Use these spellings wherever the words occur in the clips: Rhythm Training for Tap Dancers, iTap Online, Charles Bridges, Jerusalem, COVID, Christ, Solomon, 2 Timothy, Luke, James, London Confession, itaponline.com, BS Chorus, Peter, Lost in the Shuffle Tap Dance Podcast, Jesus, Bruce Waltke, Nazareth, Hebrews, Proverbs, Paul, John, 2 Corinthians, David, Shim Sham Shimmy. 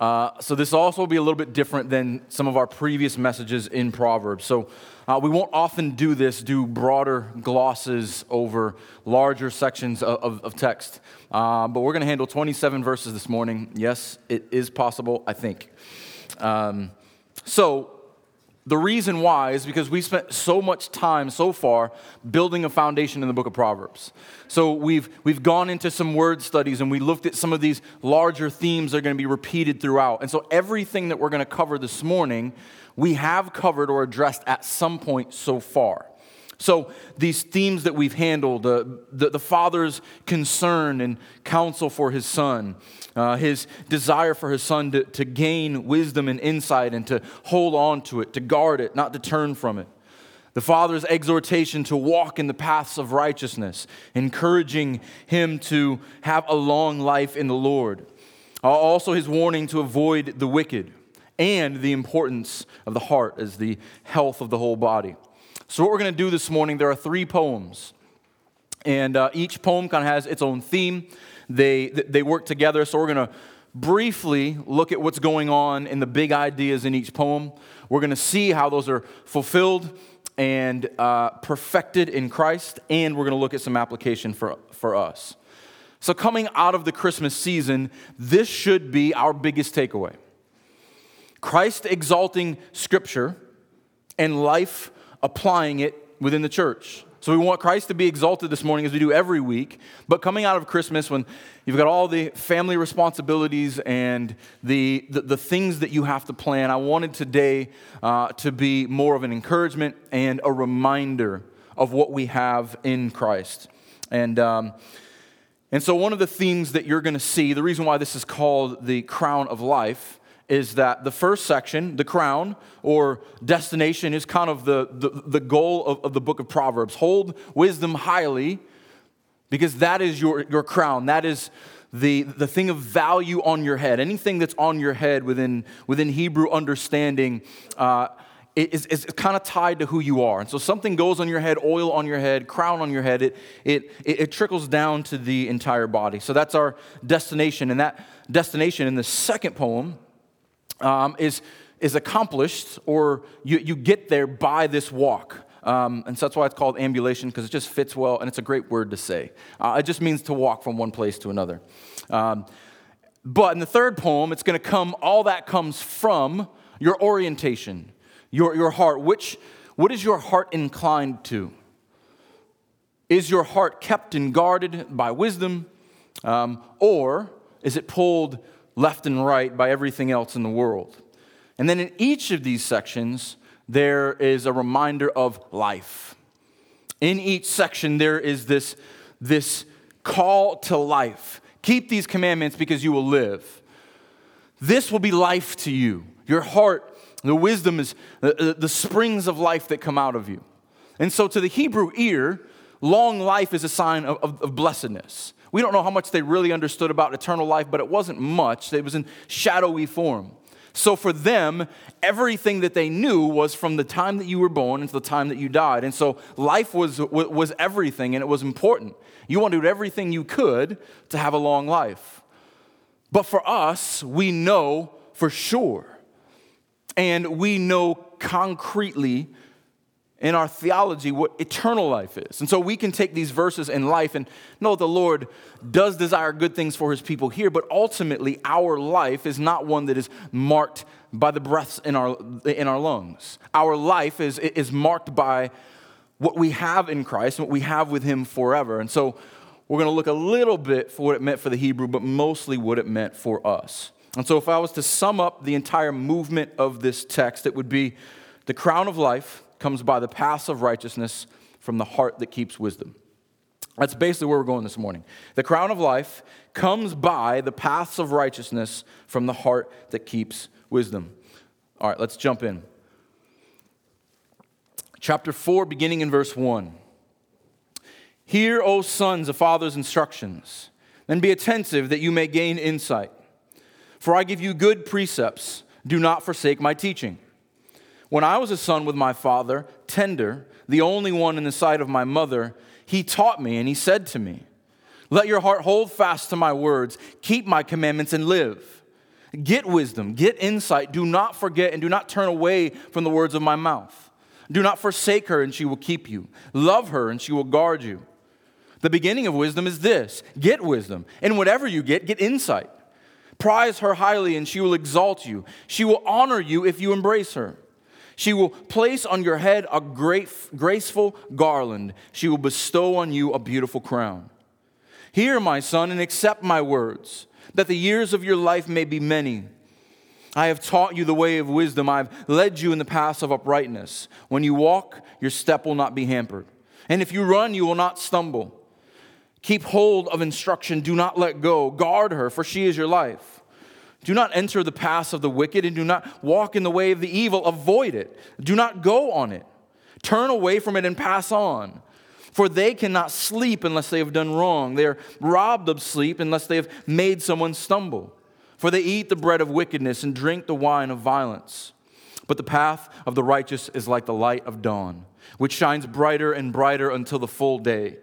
So this will also be a little bit different than some of our previous messages in Proverbs. So we won't often do this, do broader glosses over larger sections of text. But we're going to handle 27 verses this morning. Yes, it is possible, I think. So the reason why is because we spent so much time so far building a foundation in the book of Proverbs. So we've gone into some word studies and we looked at some of these larger themes that are going to be repeated throughout. And so everything that we're going to cover this morning, we have covered or addressed at some point so far. So these themes that we've handled, the father's concern and counsel for his son, his desire for his son to gain wisdom and insight and to hold on to it, to guard it, not to turn from it. The father's exhortation to walk in the paths of righteousness, encouraging him to have a long life in the Lord. Also his warning to avoid the wicked and the importance of the heart as the health of the whole body. So what we're going to do this morning, there are three poems, and each poem kind of has its own theme. They work together, so we're going to briefly look at what's going on and the big ideas in each poem. We're going to see how those are fulfilled and perfected in Christ, and we're going to look at some application for us. So coming out of the Christmas season, this should be our biggest takeaway. Christ exalting Scripture and life applying it within the church. So we want Christ to be exalted this morning as we do every week, but coming out of Christmas when you've got all the family responsibilities and the things that you have to plan, I wanted today to be more of an encouragement and a reminder of what we have in Christ. And so one of the things that you're going to see, the reason why this is called the crown of life, is that the first section, the crown or destination, is kind of the goal of the book of Proverbs. Hold wisdom highly because that is your crown. That is the thing of value on your head. Anything that's on your head within Hebrew understanding is kind of tied to who you are. And so something goes on your head, oil on your head, crown on your head. It trickles down to the entire body. So that's our destination. And that destination in the second poem is accomplished, or you get there by this walk. And so that's why it's called ambulation, because it just fits well, and it's a great word to say. It just means to walk from one place to another. But in the third poem, it's going to come, all that comes from your orientation, your heart. What is your heart inclined to? Is your heart kept and guarded by wisdom, or is it pulled left and right by everything else in the world? And then in each of these sections, there is a reminder of life. In each section, there is this call to life. Keep these commandments because you will live. This will be life to you. Your heart, the wisdom is the springs of life that come out of you. And so to the Hebrew ear, long life is a sign of blessedness. We don't know how much they really understood about eternal life, but it wasn't much. It was in shadowy form. So for them, everything that they knew was from the time that you were born until the time that you died. And so life was everything, and it was important. You wanted to do everything you could to have a long life. But for us, we know for sure, and we know concretely in our theology what eternal life is. And so we can take these verses in life and know the Lord does desire good things for his people here, but ultimately our life is not one that is marked by the breaths in our lungs. Our life is marked by what we have in Christ and what we have with him forever. And so we're going to look a little bit for what it meant for the Hebrew, but mostly what it meant for us. And so if I was to sum up the entire movement of this text, it would be the crown of life comes by the paths of righteousness from the heart that keeps wisdom. That's basically where we're going this morning. The crown of life comes by the paths of righteousness from the heart that keeps wisdom. All right, let's jump in. Chapter 4, beginning in verse 1. Hear, O sons, a father's instructions, and be attentive that you may gain insight. For I give you good precepts. Do not forsake my teaching. When I was a son with my father, tender, the only one in the sight of my mother, he taught me and he said to me, let your heart hold fast to my words, keep my commandments and live. Get wisdom, get insight. Do not forget and do not turn away from the words of my mouth. Do not forsake her and she will keep you. Love her and she will guard you. The beginning of wisdom is this: get wisdom. And whatever you get insight. Prize her highly and she will exalt you. She will honor you if you embrace her. She will place on your head a great, graceful garland. She will bestow on you a beautiful crown. Hear, my son, and accept my words, that the years of your life may be many. I have taught you the way of wisdom. I have led you in the paths of uprightness. When you walk, your step will not be hampered. And if you run, you will not stumble. Keep hold of instruction. Do not let go. Guard her, for she is your life. Do not enter the paths of the wicked, and do not walk in the way of the evil. Avoid it. Do not go on it. Turn away from it and pass on. For they cannot sleep unless they have done wrong. They are robbed of sleep unless they have made someone stumble. For they eat the bread of wickedness and drink the wine of violence. But the path of the righteous is like the light of dawn, which shines brighter and brighter until the full day.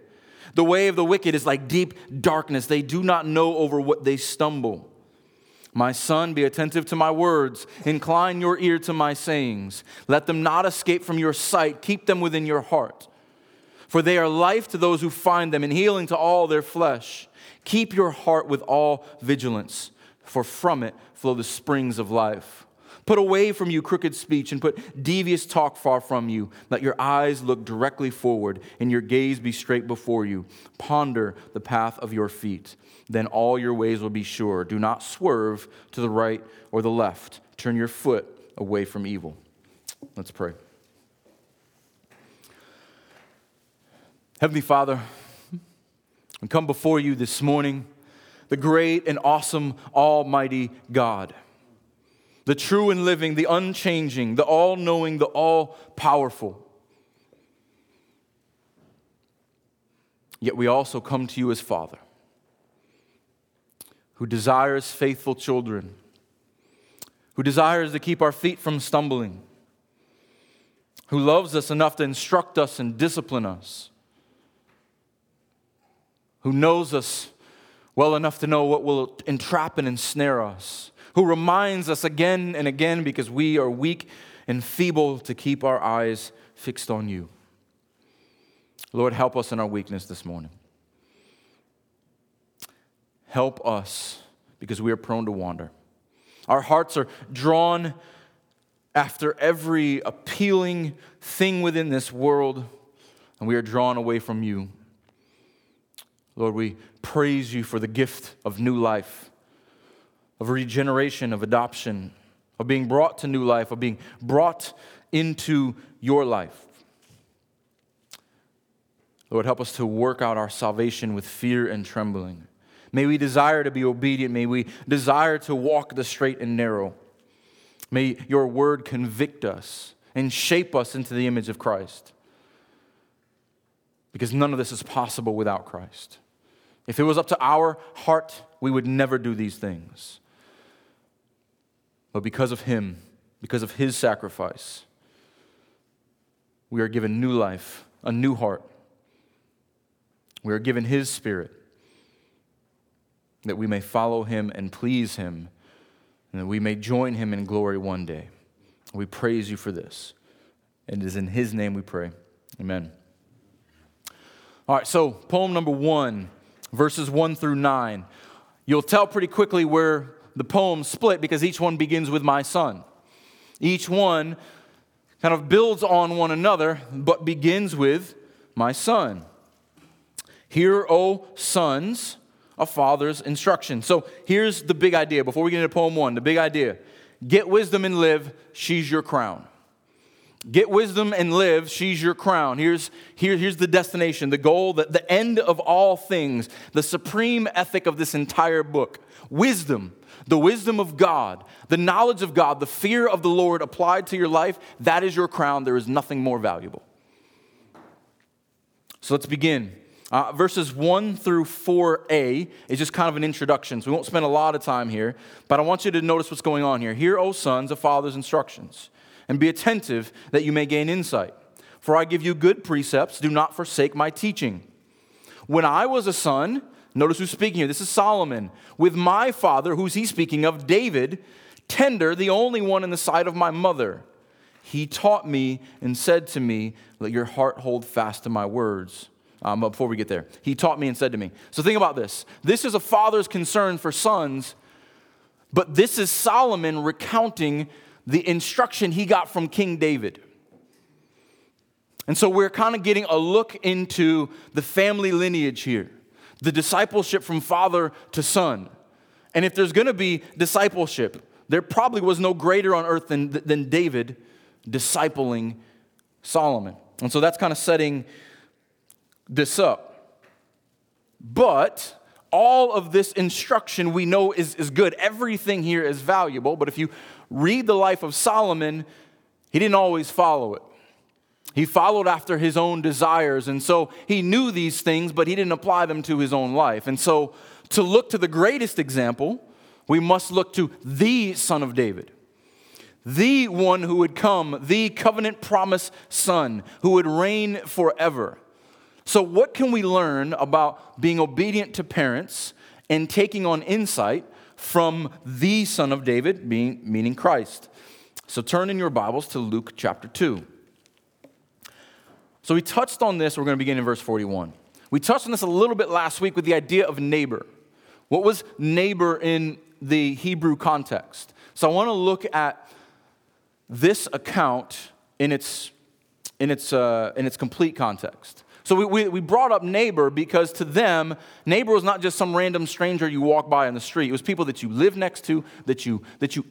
The way of the wicked is like deep darkness. They do not know over what they stumble. My son, be attentive to my words. Incline your ear to my sayings. Let them not escape from your sight. Keep them within your heart. For they are life to those who find them and healing to all their flesh. Keep your heart with all vigilance, for from it flow the springs of life. Put away from you crooked speech and put devious talk far from you. Let your eyes look directly forward and your gaze be straight before you. Ponder the path of your feet. Then all your ways will be sure. Do not swerve to the right or the left. Turn your foot away from evil. Let's pray. Heavenly Father, we come before you this morning, the great and awesome almighty God, the true and living, the unchanging, the all-knowing, the all-powerful. Yet we also come to you as Father, who desires faithful children, who desires to keep our feet from stumbling, who loves us enough to instruct us and discipline us, who knows us well enough to know what will entrap and ensnare us, who reminds us again and again because we are weak and feeble to keep our eyes fixed on you. Lord, help us in our weakness this morning. Help us because we are prone to wander. Our hearts are drawn after every appealing thing within this world, and we are drawn away from you. Lord, we praise you for the gift of new life, of regeneration, of adoption, of being brought to new life, of being brought into your life. Lord, help us to work out our salvation with fear and trembling. May we desire to be obedient. May we desire to walk the straight and narrow. May your word convict us and shape us into the image of Christ. Because none of this is possible without Christ. If it was up to our heart, we would never do these things. But because of him, because of his sacrifice, we are given new life, a new heart. We are given his Spirit that we may follow him and please him, and that we may join him in glory one day. We praise you for this. And it is in his name we pray. Amen. All right, so poem number 1, verses 1-9. You'll tell pretty quickly where the poem split because each one begins with my son. Each one kind of builds on one another, but begins with my son. Hear, O sons, a father's instruction. So here's the big idea. Before we get into poem 1, the big idea. Get wisdom and live, she's your crown. Get wisdom and live, she's your crown. Here's the destination, the goal, the end of all things, the supreme ethic of this entire book. Wisdom, the wisdom of God, the knowledge of God, the fear of the Lord applied to your life, that is your crown. There is nothing more valuable. So let's begin. Verses 1-4a is just kind of an introduction, so we won't spend a lot of time here, but I want you to notice what's going on here. Hear, O sons, a father's instructions. And be attentive that you may gain insight. For I give you good precepts, do not forsake my teaching. When I was a son, Notice who's speaking here. This is Solomon. With my father, who's he speaking of? David, tender, the only one in the sight of my mother. He taught me and said to me, let your heart hold fast to my words. Before we get there, he taught me and said to me. So think about this. This is a father's concern for sons, but this is Solomon recounting the instruction he got from King David. And so we're kind of getting a look into the family lineage here, the discipleship from father to son. And if there's going to be discipleship, there probably was no greater on earth than David discipling Solomon. And so that's kind of setting this up. But all of this instruction we know is good. Everything here is valuable. But if you read the life of Solomon, he didn't always follow it. He followed after his own desires, and so he knew these things, but he didn't apply them to his own life. And so to look to the greatest example, we must look to the Son of David, the one who would come, the covenant promise Son, who would reign forever. So what can we learn about being obedient to parents and taking on insight from the Son of David, meaning Christ? So turn in your Bibles to Luke chapter 2. So we touched on this. We're going to begin in verse 41. We touched on this a little bit last week with the idea of neighbor. What was neighbor in the Hebrew context? So I want to look at this account in its complete context. So we brought up neighbor because to them, neighbor was not just some random stranger you walk by on the street. It was people that you lived next to, that you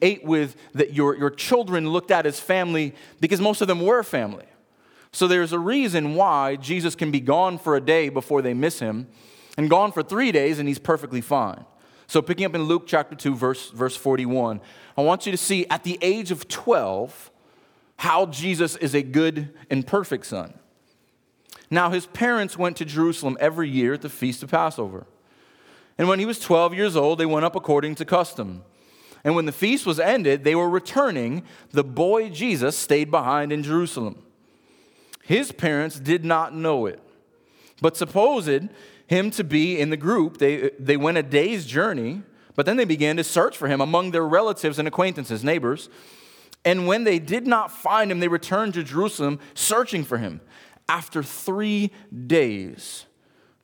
ate with, that your children looked at as family, because most of them were family. So there's a reason why Jesus can be gone for a day before they miss him, and gone for 3 days, and he's perfectly fine. So picking up in Luke chapter 2, verse 41, I want you to see at the age of 12 how Jesus is a good and perfect son. Now his parents went to Jerusalem every year at the Feast of Passover. And when he was 12 years old, they went up according to custom. And when the feast was ended, they were returning. The boy Jesus stayed behind in Jerusalem. His parents did not know it, but supposed him to be in the group. They went a day's journey, but then they began to search for him among their relatives and acquaintances, neighbors. And when they did not find him, they returned to Jerusalem searching for him. After 3 days,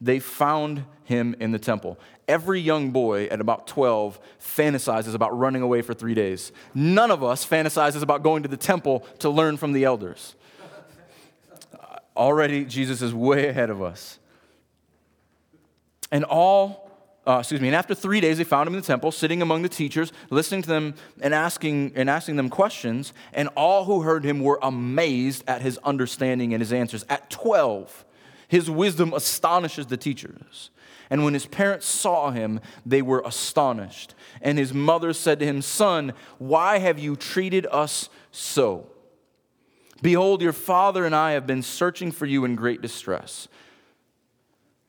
they found him in the temple. Every young boy at about 12 fantasizes about running away for 3 days. None of us fantasizes about going to the temple to learn from the elders. Already, Jesus is way ahead of us. And after 3 days, they found him in the temple, sitting among the teachers, listening to them and asking them questions. And all who heard him were amazed at his understanding and his answers. At 12, his wisdom astonishes the teachers. And when his parents saw him, they were astonished. And his mother said to him, "Son, why have you treated us so? Behold, your father and I have been searching for you in great distress."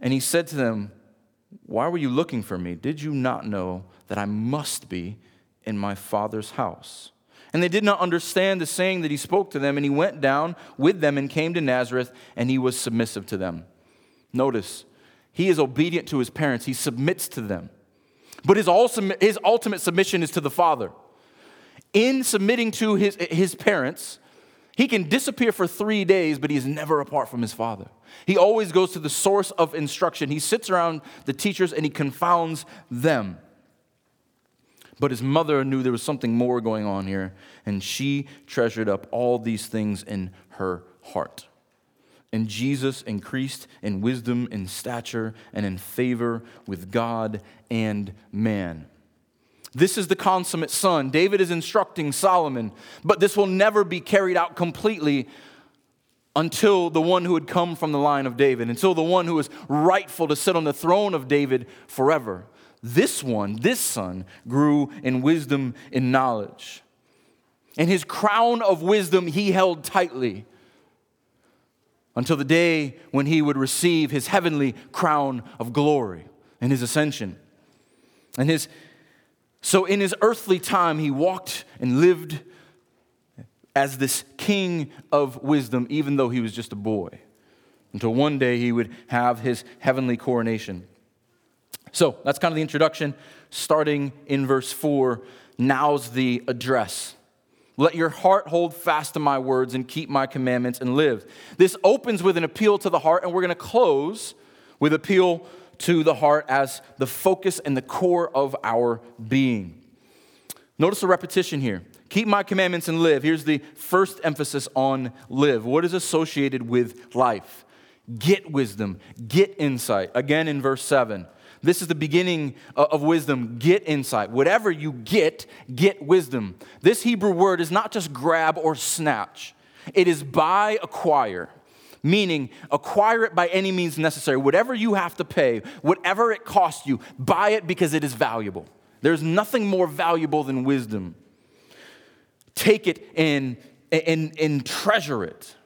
And he said to them, "Why were you looking for me? Did you not know that I must be in my father's house?" And they did not understand the saying that he spoke to them, and he went down with them and came to Nazareth, and he was submissive to them. Notice, he is obedient to his parents. He submits to them. But his ultimate submission is to the Father. In submitting to his parents, he can disappear for 3 days, but he is never apart from his father. He always goes to the source of instruction. He sits around the teachers and he confounds them. But his mother knew there was something more going on here, and she treasured up all these things in her heart. And Jesus increased in wisdom, in stature, and in favor with God and man. This is the consummate son. David is instructing Solomon, but this will never be carried out completely until the one who had come from the line of David, until the one who is rightful to sit on the throne of David forever. This son, grew in wisdom and knowledge. And his crown of wisdom he held tightly until the day when he would receive his heavenly crown of glory and his ascension. So in his earthly time, he walked and lived as this king of wisdom, even though he was just a boy, until one day he would have his heavenly coronation. So that's kind of the introduction. Starting in verse 4, now's the address. Let your heart hold fast to my words and keep my commandments and live. This opens with an appeal to the heart, and we're going to close with appeal to the heart as the focus and the core of our being. Notice the repetition here. Keep my commandments and live. Here's the first emphasis on live. What is associated with life? Get wisdom. Get insight. Again in verse 7. This is the beginning of wisdom. Get insight. Whatever you get wisdom. This Hebrew word is not just grab or snatch. It is buy, acquire. Meaning, acquire it by any means necessary. Whatever you have to pay, whatever it costs you, buy it because it is valuable. There's nothing more valuable than wisdom. Take it and treasure it.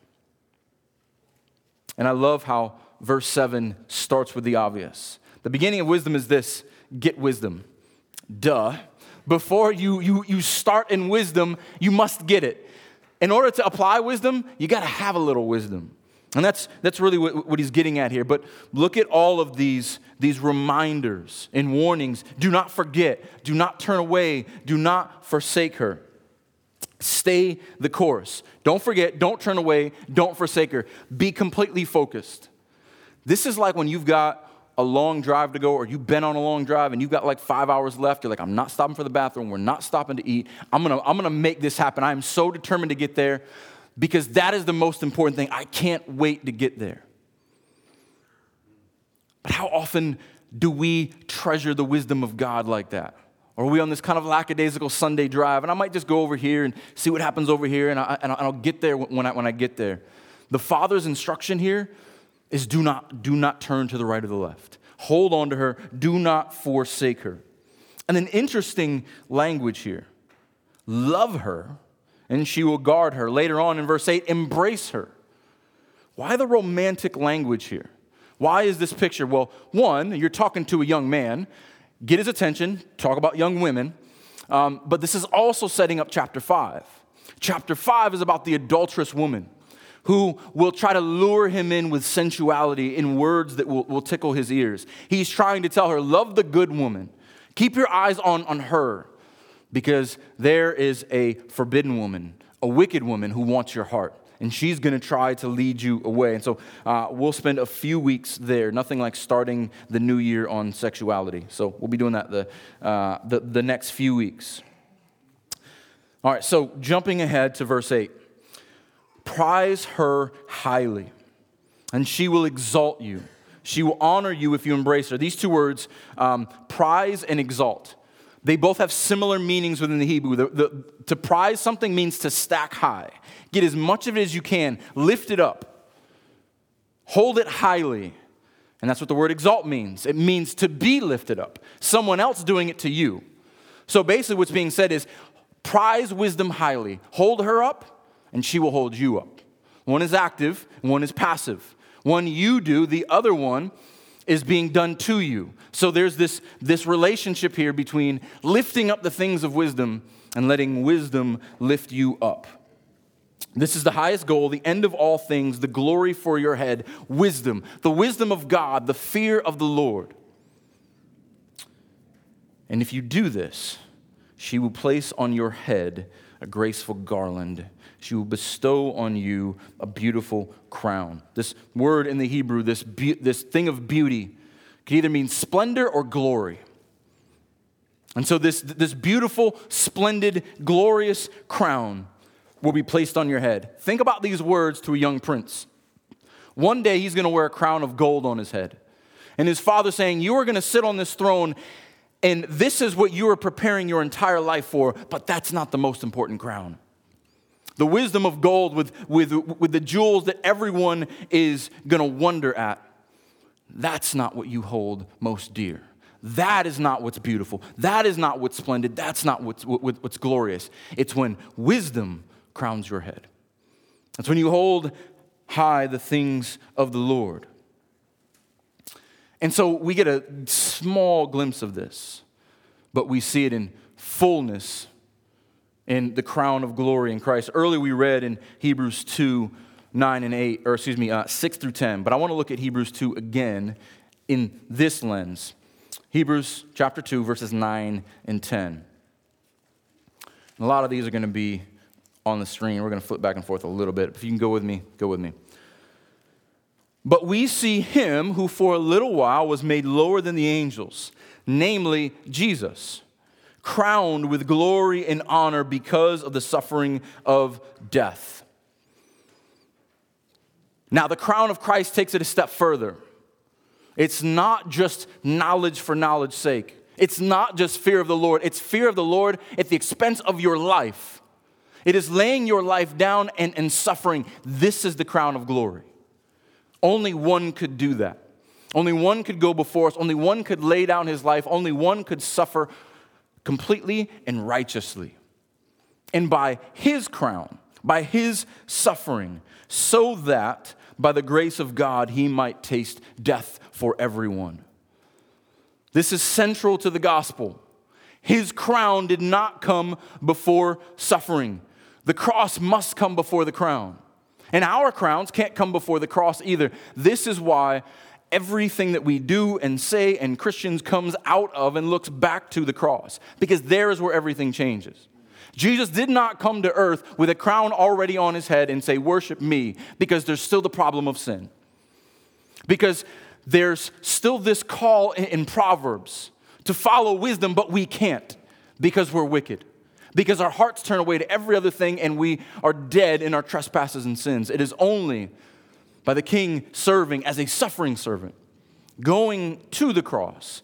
And I love how verse 7 starts with the obvious. The beginning of wisdom is this: get wisdom. Duh. Before you start in wisdom, you must get it. In order to apply wisdom, you got to have a little wisdom. And that's really what he's getting at here. But look at all of these reminders and warnings. Do not forget. Do not turn away. Do not forsake her. Stay the course. Don't forget. Don't turn away. Don't forsake her. Be completely focused. This is like when you've got a long drive to go, or you've been on a long drive and you've got like 5 hours left. You're like, I'm not stopping for the bathroom. We're not stopping to eat. I'm gonna make this happen. I am so determined to get there, because that is the most important thing. I can't wait to get there. But how often do we treasure the wisdom of God like that? Or are we on this kind of lackadaisical Sunday drive, and I might just go over here and see what happens over here, and I'll get there when I get there. The Father's instruction here is do not turn to the right or the left. Hold on to her. Do not forsake her. And an interesting language here. Love her, and she will guard her. Later on in verse 8, embrace her. Why the romantic language here? Why is this picture? Well, one, you're talking to a young man. Get his attention. Talk about young women. But this is also setting up chapter 5. Chapter 5 is about the adulterous woman who will try to lure him in with sensuality in words that will tickle his ears. He's trying to tell her, love the good woman. Keep your eyes on her, because there is a forbidden woman, a wicked woman who wants your heart, and she's going to try to lead you away. And so we'll spend a few weeks there. Nothing like starting the new year on sexuality. So we'll be doing that the next few weeks. All right, so jumping ahead to verse 8. Prize her highly, and she will exalt you. She will honor you if you embrace her. These two words, prize and exalt, they both have similar meanings within the Hebrew. To prize something means to stack high. Get as much of it as you can. Lift it up. Hold it highly. And that's what the word exalt means. It means to be lifted up. Someone else doing it to you. So basically what's being said is prize wisdom highly. Hold her up, and she will hold you up. One is active, one is passive. One you do, the other one is being done to you. So there's this relationship here between lifting up the things of wisdom and letting wisdom lift you up. This is the highest goal, the end of all things, the glory for your head, wisdom, the wisdom of God, the fear of the Lord. And if you do this, she will place on your head a graceful garland. She will bestow on you a beautiful crown. This word in the Hebrew, this thing of beauty, could either mean splendor or glory. And so this beautiful, splendid, glorious crown will be placed on your head. Think about these words to a young prince. One day he's going to wear a crown of gold on his head. And his father saying, you are going to sit on this throne, and this is what you are preparing your entire life for, but that's not the most important crown. The wisdom of gold with the jewels that everyone is going to wonder at, that's not what you hold most dear. That is not what's beautiful. That is not what's splendid. That's not what's glorious. It's when wisdom crowns your head. That's when you hold high the things of the Lord. And so we get a small glimpse of this, but we see it in fullness in the crown of glory in Christ. Earlier we read in Hebrews 2, 9 and 8, or 6 through 10, but I want to look at Hebrews 2 again in this lens. Hebrews chapter 2, verses 9 and 10. A lot of these are going to be on the screen. We're going to flip back and forth a little bit. If you can go with me, go with me. But we see him who for a little while was made lower than the angels, namely Jesus, crowned with glory and honor because of the suffering of death. Now, the crown of Christ takes it a step further. It's not just knowledge for knowledge's sake. It's not just fear of the Lord. It's fear of the Lord at the expense of your life. It is laying your life down and suffering. This is the crown of glory. Only one could do that. Only one could go before us. Only one could lay down his life. Only one could suffer completely and righteously. And by his crown, by his suffering, so that by the grace of God he might taste death for everyone. This is central to the gospel. His crown did not come before suffering. The cross must come before the crown. And our crowns can't come before the cross either. This is why everything that we do and say and Christians comes out of and looks back to the cross. Because there is where everything changes. Jesus did not come to earth with a crown already on his head and say, worship me, because there's still the problem of sin. Because there's still this call in Proverbs to follow wisdom, but we can't because we're wicked. Because our hearts turn away to every other thing and we are dead in our trespasses and sins. It is only by the King serving as a suffering servant, going to the cross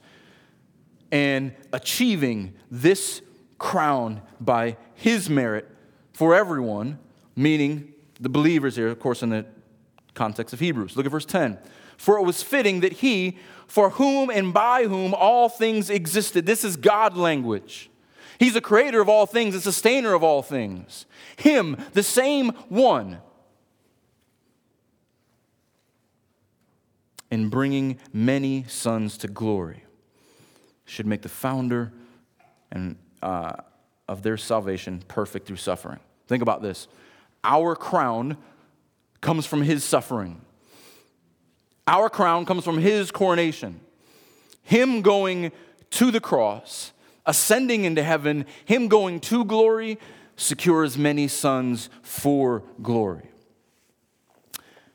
and achieving this crown by his merit for everyone, meaning the believers here, of course, in the context of Hebrews. Look at verse 10. For it was fitting that he, for whom and by whom all things existed. This is God language. He's the creator of all things, the sustainer of all things. Him, the same one. In bringing many sons to glory, should make the founder and of their salvation perfect through suffering. Think about this. Our crown comes from his suffering. Our crown comes from his coronation. Him going to the cross, ascending into heaven, him going to glory, secures many sons for glory.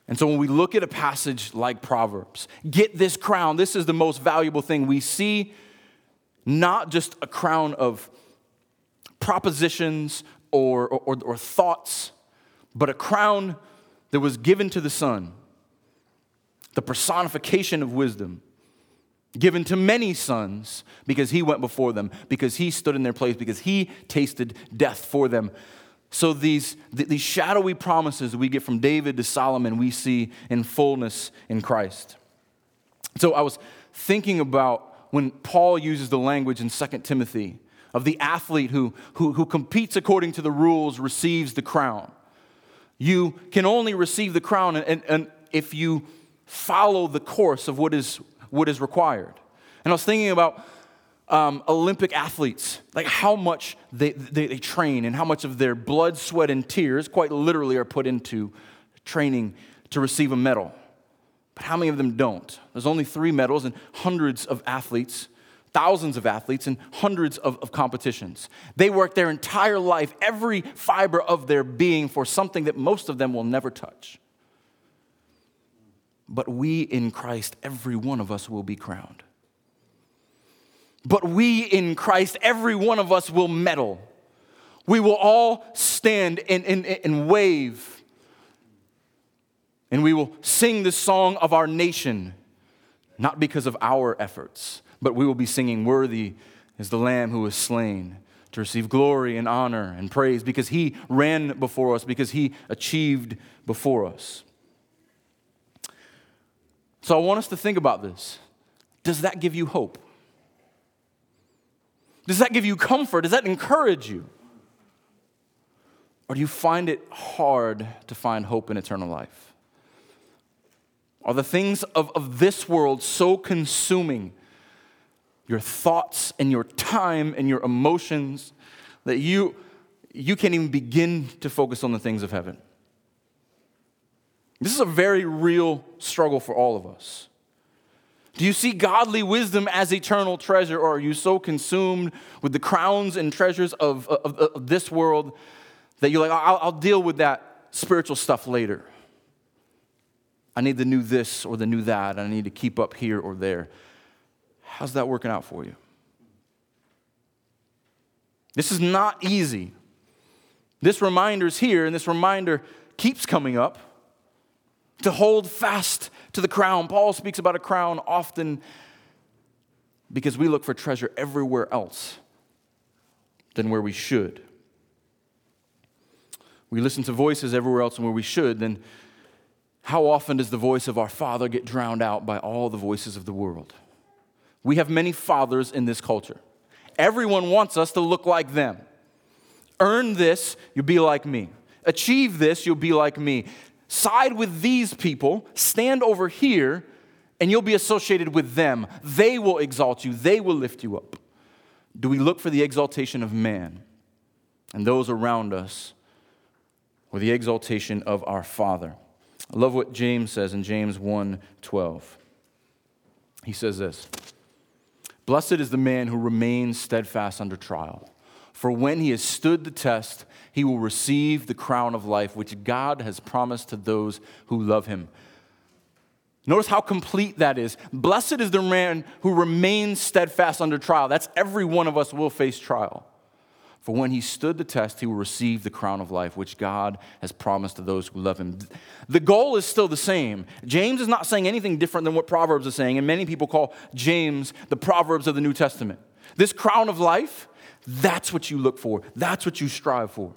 And so when we look at a passage like Proverbs, get this crown. This is the most valuable thing. We see not just a crown of propositions or thoughts, but a crown that was given to the Son, the personification of wisdom, given to many sons because he went before them, because he stood in their place, because he tasted death for them. So these shadowy promises we get from David to Solomon, we see in fullness in Christ. So I was thinking about when Paul uses the language in 2 Timothy, of the athlete who competes according to the rules receives the crown. You can only receive the crown and if you follow the course of what is required. And I was thinking about Olympic athletes, like how much they train and how much of their blood, sweat, and tears quite literally are put into training to receive a medal. But how many of them don't? There's only 3 medals and hundreds of athletes, thousands of athletes and hundreds of competitions. They work their entire life, every fiber of their being for something that most of them will never touch. But we in Christ, every one of us will be crowned. But we in Christ, every one of us will medal. We will all stand and wave. And we will sing the song of our nation, not because of our efforts, but we will be singing, worthy is the Lamb who was slain to receive glory and honor and praise, because he ran before us, because he achieved before us. So I want us to think about this. Does that give you hope? Does that give you comfort? Does that encourage you? Or do you find it hard to find hope in eternal life? Are the things of this world so consuming your thoughts and your time and your emotions that you can't even begin to focus on the things of heaven? This is a very real struggle for all of us. Do you see godly wisdom as eternal treasure, or are you so consumed with the crowns and treasures of this world that you're like, I'll deal with that spiritual stuff later. I need the new this or the new that. I need to keep up here or there. How's that working out for you? This is not easy. This reminder's here, and this reminder keeps coming up. To hold fast to the crown. Paul speaks about a crown often because we look for treasure everywhere else than where we should. We listen to voices everywhere else than where we should. Then how often does the voice of our Father get drowned out by all the voices of the world? We have many fathers in this culture. Everyone wants us to look like them. Earn this, you'll be like me. Achieve this, you'll be like me. Side with these people, stand over here, and you'll be associated with them. They will exalt you. They will lift you up. Do we look for the exaltation of man and those around us, or the exaltation of our Father? I love what James says in James 1:12. He says this, "Blessed is the man who remains steadfast under trial. For when he has stood the test, he will receive the crown of life, which God has promised to those who love him." Notice how complete that is. Blessed is the man who remains steadfast under trial. That's every one of us will face trial. For when he stood the test, he will receive the crown of life, which God has promised to those who love him. The goal is still the same. James is not saying anything different than what Proverbs is saying, and many people call James the Proverbs of the New Testament. This crown of life, that's what you look for. That's what you strive for.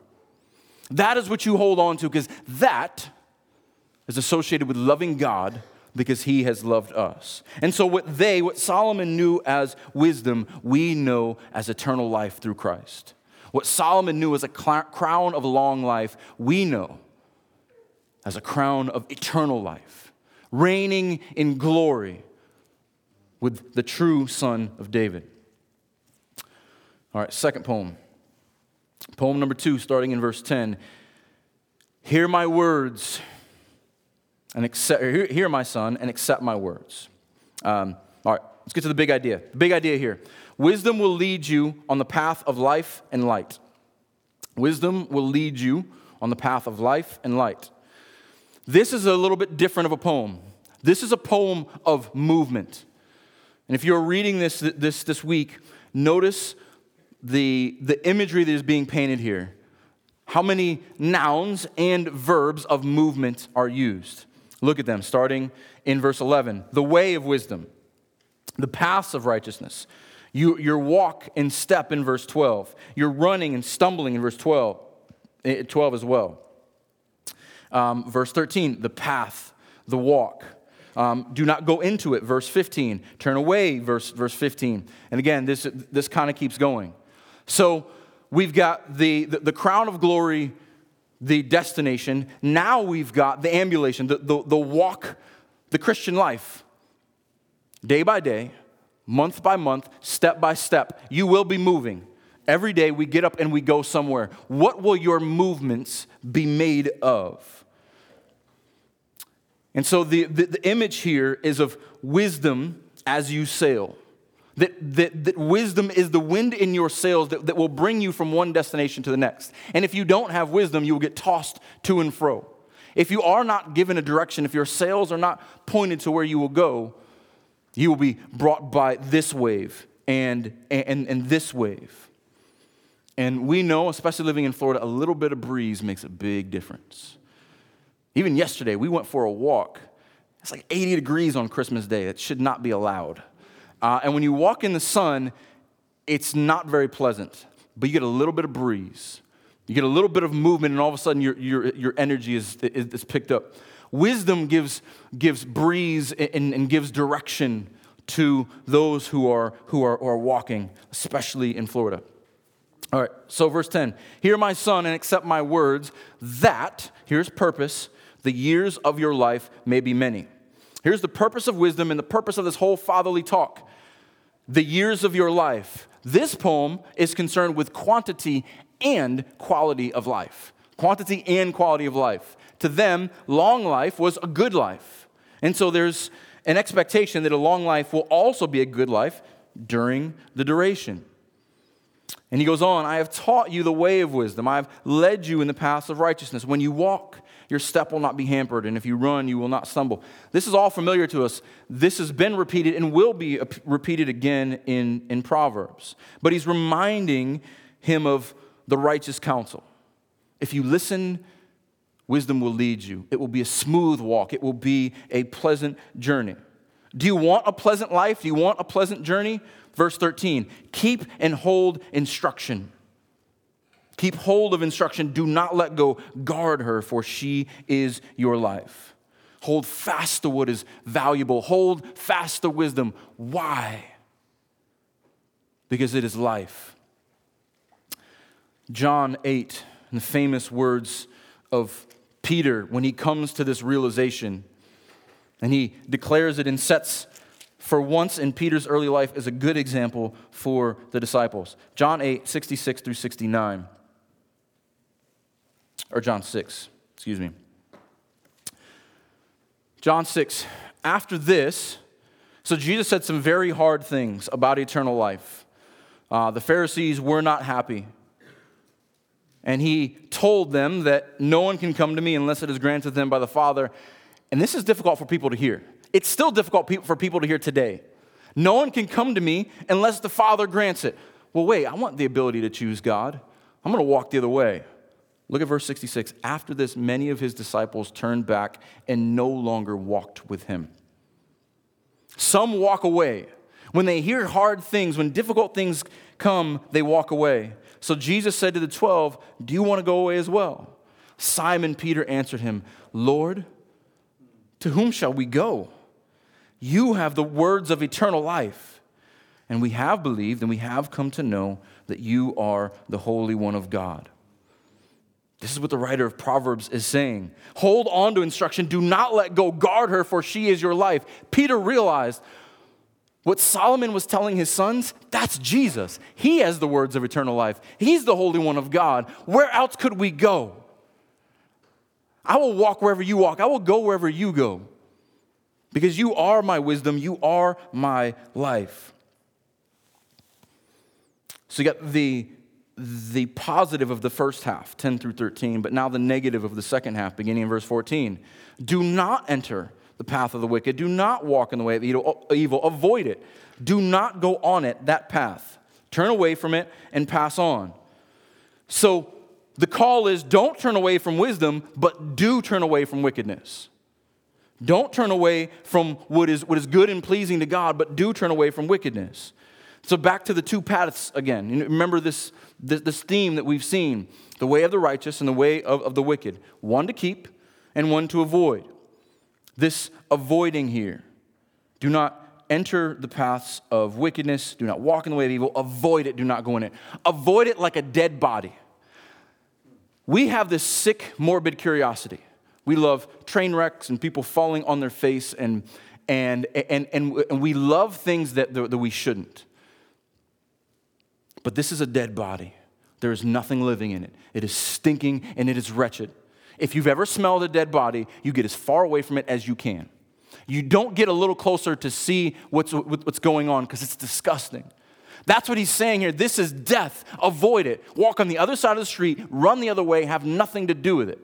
That is what you hold on to, because that is associated with loving God because he has loved us. And so what Solomon knew as wisdom, we know as eternal life through Christ. What Solomon knew as a crown of long life, we know as a crown of eternal life, reigning in glory with the true Son of David. All right, second poem. Poem number 2, starting in verse 10. Hear my words, and hear my son, and accept my words. All right, let's get to the big idea. The big idea here. Wisdom will lead you on the path of life and light. Wisdom will lead you on the path of life and light. This is a little bit different of a poem. This is a poem of movement. And if you're reading this week, notice the imagery that is being painted here. How many nouns and verbs of movement are used? Look at them, starting in verse 11. The way of wisdom, the paths of righteousness, your walk and step in verse 12, your running and stumbling in verse 12 as well. Verse 13, the path, the walk. Do not go into it, verse 15. Turn away, verse 15. And again, this kind of keeps going. So we've got the crown of glory, the destination. Now we've got the ambulation, the walk, the Christian life. Day by day, month by month, step by step, you will be moving. Every day we get up and we go somewhere. What will your movements be made of? And so the image here is of wisdom as you sail. That wisdom is the wind in your sails that will bring you from one destination to the next. And if you don't have wisdom, you will get tossed to and fro. If you are not given a direction, if your sails are not pointed to where you will go, you will be brought by this wave and this wave. And we know, especially living in Florida, a little bit of breeze makes a big difference. Even yesterday, we went for a walk. It's like 80 degrees on Christmas Day. That should not be allowed. And when you walk in the sun, it's not very pleasant, but you get a little bit of breeze. You get a little bit of movement, and all of a sudden your energy is picked up. Wisdom gives breeze and gives direction to those who are walking, especially in Florida. All right, so verse 10. Hear my son and accept my words, that, here's purpose, the years of your life may be many. Here's the purpose of wisdom and the purpose of this whole fatherly talk. The years of your life. This poem is concerned with quantity and quality of life. Quantity and quality of life. To them, long life was a good life. And so there's an expectation that a long life will also be a good life during the duration. And he goes on, I have taught you the way of wisdom. I have led you in the paths of righteousness. When you walk, your step will not be hampered, and if you run, you will not stumble. This is all familiar to us. This has been repeated and will be repeated again in Proverbs. But he's reminding him of the righteous counsel. If you listen, wisdom will lead you. It will be a smooth walk. It will be a pleasant journey. Do you want a pleasant life? Do you want a pleasant journey? Verse 13, keep and hold instruction. Keep hold of instruction. Do not let go. Guard her, for she is your life. Hold fast to what is valuable. Hold fast to wisdom. Why? Because it is life. John 8, in the famous words of Peter, when he comes to this realization, and he declares it and sets for once in Peter's early life as a good example for the disciples. John 8, 66 through 69. Or John 6, excuse me. John 6, after this, so Jesus said some very hard things about eternal life. The Pharisees were not happy. And he told them that no one can come to me unless it is granted them by the Father. And this is difficult for people to hear. It's still difficult for people to hear today. No one can come to me unless the Father grants it. Well, wait, I want the ability to choose God. I'm going to walk the other way. Look at verse 66. After this, many of his disciples turned back and no longer walked with him. Some walk away. When they hear hard things, when difficult things come, they walk away. So Jesus said to the 12, do you want to go away as well? Simon Peter answered him, Lord, to whom shall we go? You have the words of eternal life, and we have believed and we have come to know that you are the Holy One of God. This is what the writer of Proverbs is saying. Hold on to instruction. Do not let go. Guard her, for she is your life. Peter realized what Solomon was telling his sons, that's Jesus. He has the words of eternal life. He's the Holy One of God. Where else could we go? I will walk wherever you walk. I will go wherever you go. Because you are my wisdom, you are my life. So you got the positive of the first half, 10 through 13, but now the negative of the second half, beginning in verse 14. Do not enter the path of the wicked. Do not walk in the way of evil. Avoid it. Do not go on it, that path. Turn away from it and pass on. So the call is don't turn away from wisdom, but do turn away from wickedness. Don't turn away from what is good and pleasing to God, but do turn away from wickedness. So back to the two paths again. Remember this theme that we've seen, the way of the righteous and the way of the wicked. One to keep and one to avoid. This avoiding here. Do not enter the paths of wickedness. Do not walk in the way of evil. Avoid it. Do not go in it. Avoid it like a dead body. We have this sick, morbid curiosity. We love train wrecks and people falling on their face and we love things that we shouldn't. But this is a dead body. There is nothing living in it. It is stinking and it is wretched. If you've ever smelled a dead body, you get as far away from it as you can. You don't get a little closer to see what's going on because it's disgusting. That's what he's saying here. This is death. Avoid it. Walk on the other side of the street. Run the other way. Have nothing to do with it.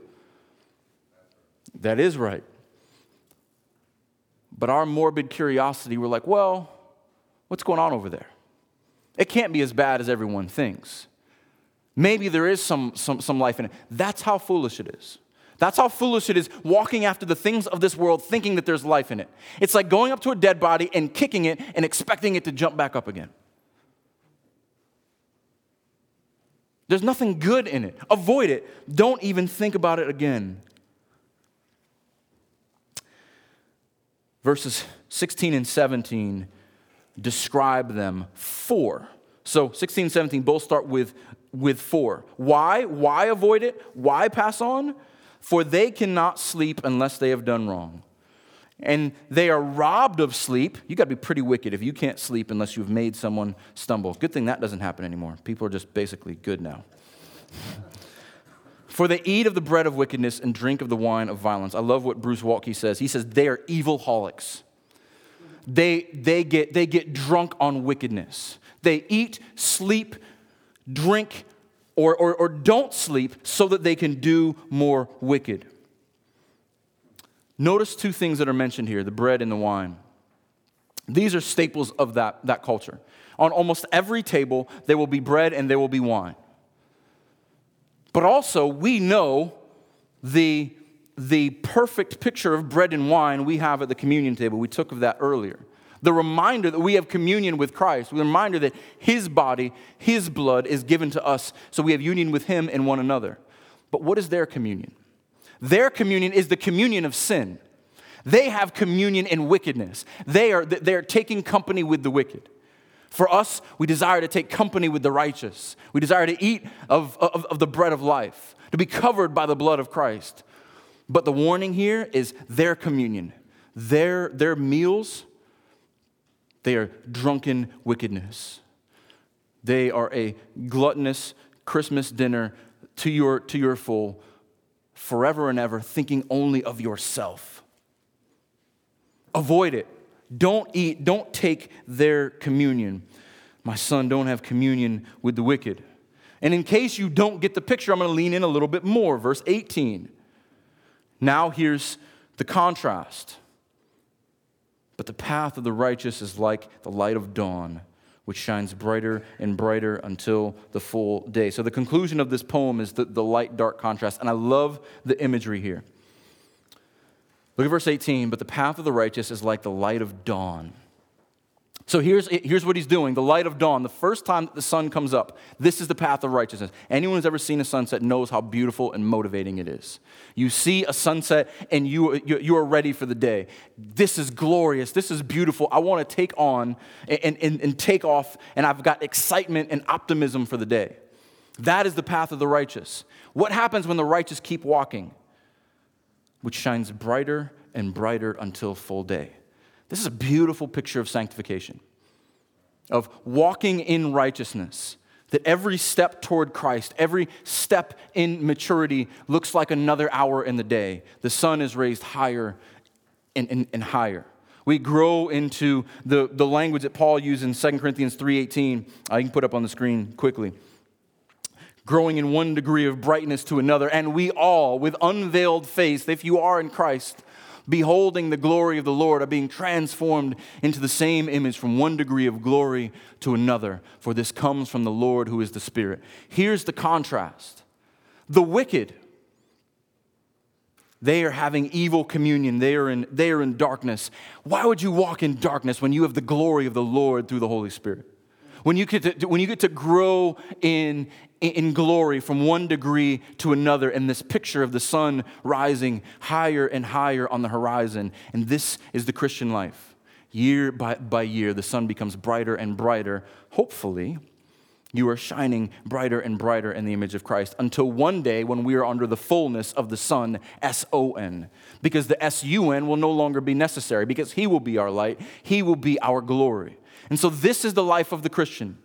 That is right. But our morbid curiosity, we're like, well, what's going on over there? It can't be as bad as everyone thinks. Maybe there is some life in it. That's how foolish it is. That's how foolish it is walking after the things of this world thinking that there's life in it. It's like going up to a dead body and kicking it and expecting it to jump back up again. There's nothing good in it. Avoid it. Don't even think about it again. Verses 16 and 17 describe them for. So 16 and 17 both start with for. Why? Why avoid it? Why pass on? For they cannot sleep unless they have done wrong. And they are robbed of sleep. You got to be pretty wicked if you can't sleep unless you've made someone stumble. Good thing that doesn't happen anymore. People are just basically good now. For they eat of the bread of wickedness and drink of the wine of violence. I love what Bruce Waltke says. He says, they are evilholics. they get drunk on wickedness. They eat, sleep, drink, or don't sleep so that they can do more wicked. Notice two things that are mentioned here, the bread and the wine. These are staples of that culture. On almost every table, there will be bread and there will be wine. But also, we know the perfect picture of bread and wine we have at the communion table. We took of that earlier. The reminder that we have communion with Christ, the reminder that his body, his blood is given to us, so we have union with him and one another. But what is their communion? Their communion is the communion of sin. They have communion in wickedness. They are taking company with the wicked. For us, we desire to take company with the righteous. We desire to eat of the bread of life, to be covered by the blood of Christ. But the warning here is their communion, their meals. They are drunken wickedness. They are a gluttonous Christmas dinner to your full, forever and ever, thinking only of yourself. Avoid it. Don't eat. Don't take their communion. My son, don't have communion with the wicked. And in case you don't get the picture, I'm going to lean in a little bit more. Verse 18. Now here's the contrast. But the path of the righteous is like the light of dawn, which shines brighter and brighter until the full day. So the conclusion of this poem is the light-dark contrast, and I love the imagery here. Look at verse 18. But the path of the righteous is like the light of dawn. So here's what he's doing. The light of dawn, the first time that the sun comes up, this is the path of righteousness. Anyone who's ever seen a sunset knows how beautiful and motivating it is. You see a sunset and you are ready for the day. This is glorious. This is beautiful. I want to take on and take off, and I've got excitement and optimism for the day. That is the path of the righteous. What happens when the righteous keep walking? Which shines brighter and brighter until full day. This is a beautiful picture of sanctification, of walking in righteousness, that every step toward Christ, every step in maturity looks like another hour in the day. The sun is raised higher and higher. We grow into the language that Paul used in 2 Corinthians 3:18. I can put up on the screen quickly. Growing in one degree of brightness to another, and we all, with unveiled face, if you are in Christ, beholding the glory of the Lord, are being transformed into the same image from one degree of glory to another, for this comes from the Lord who is the Spirit. Here's the contrast. The wicked, they are having evil communion. They are in darkness. Why would you walk in darkness when you have the glory of the Lord through the Holy Spirit? When you get to grow in glory from one degree to another, and this picture of the sun rising higher and higher on the horizon, and this is the Christian life. Year by year, the sun becomes brighter and brighter. Hopefully, you are shining brighter and brighter in the image of Christ until one day when we are under the fullness of the sun, S-O-N, because the S-U-N will no longer be necessary, because he will be our light, he will be our glory. And so this is the life of the Christian.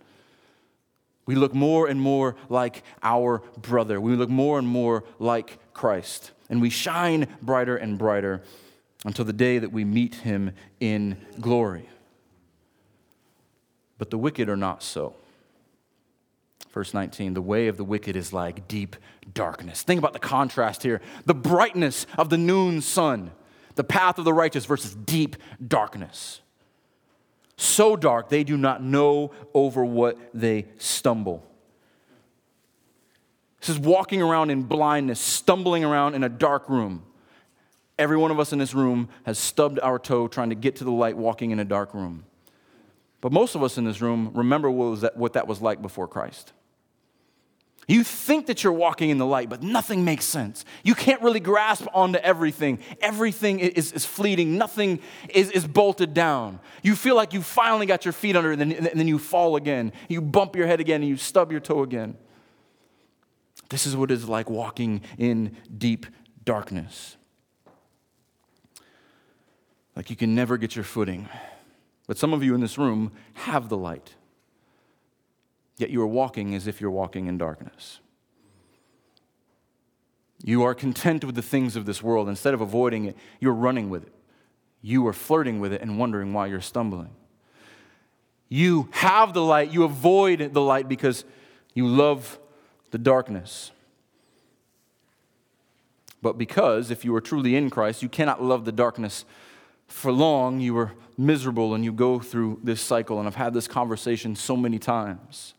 We look more and more like our brother. We look more and more like Christ. And we shine brighter and brighter until the day that we meet him in glory. But the wicked are not so. Verse 19, the way of the wicked is like deep darkness. Think about the contrast here. The brightness of the noon sun. The path of the righteous versus deep darkness. So dark, they do not know over what they stumble. This is walking around in blindness, stumbling around in a dark room. Every one of us in this room has stubbed our toe trying to get to the light, walking in a dark room. But most of us in this room remember what that was like before Christ. You think that you're walking in the light, but nothing makes sense. You can't really grasp onto everything. Everything is fleeting. Nothing is bolted down. You feel like you finally got your feet under, and then you fall again. You bump your head again, and you stub your toe again. This is what it is like walking in deep darkness. Like you can never get your footing. But some of you in this room have the light. Yet you are walking as if you're walking in darkness. You are content with the things of this world. Instead of avoiding it, you're running with it. you are flirting with it and wondering why you're stumbling. You have the light. You avoid the light because you love the darkness. But because if you are truly in Christ, you cannot love the darkness for long. You are miserable and you go through this cycle. And I've had this conversation so many times.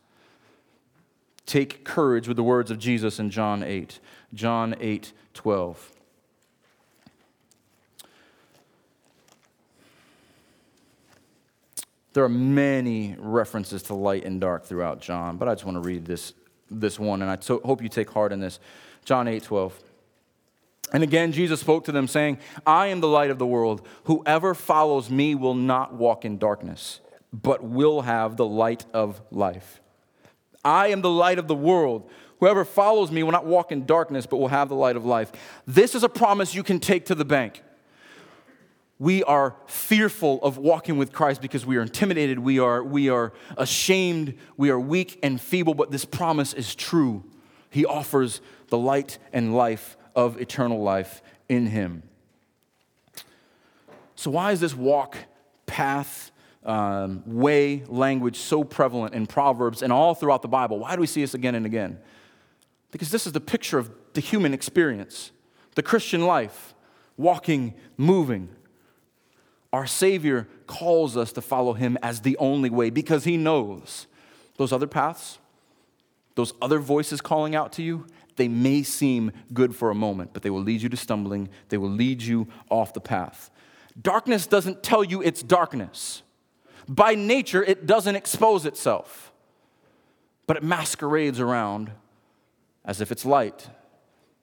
Take courage with the words of Jesus in John 8. John 8:12. There are many references to light and dark throughout John, but I just want to read this one, and I hope you take heart in this. John 8:12. And again, Jesus spoke to them, saying, I am the light of the world. Whoever follows me will not walk in darkness, but will have the light of life. I am the light of the world. Whoever follows me will not walk in darkness, but will have the light of life. This is a promise you can take to the bank. We are fearful of walking with Christ because we are intimidated, we are ashamed, we are weak and feeble, but this promise is true. He offers the light and life of eternal life in Him. So why is this walk, path, way, language so prevalent in Proverbs and all throughout the Bible? Why do we see this again and again? Because this is the picture of the human experience, the Christian life, walking, moving. Our Savior calls us to follow Him as the only way because He knows those other paths, those other voices calling out to you, they may seem good for a moment, but they will lead you to stumbling. They will lead you off the path. Darkness doesn't tell you it's darkness. By nature, it doesn't expose itself, but it masquerades around as if it's light,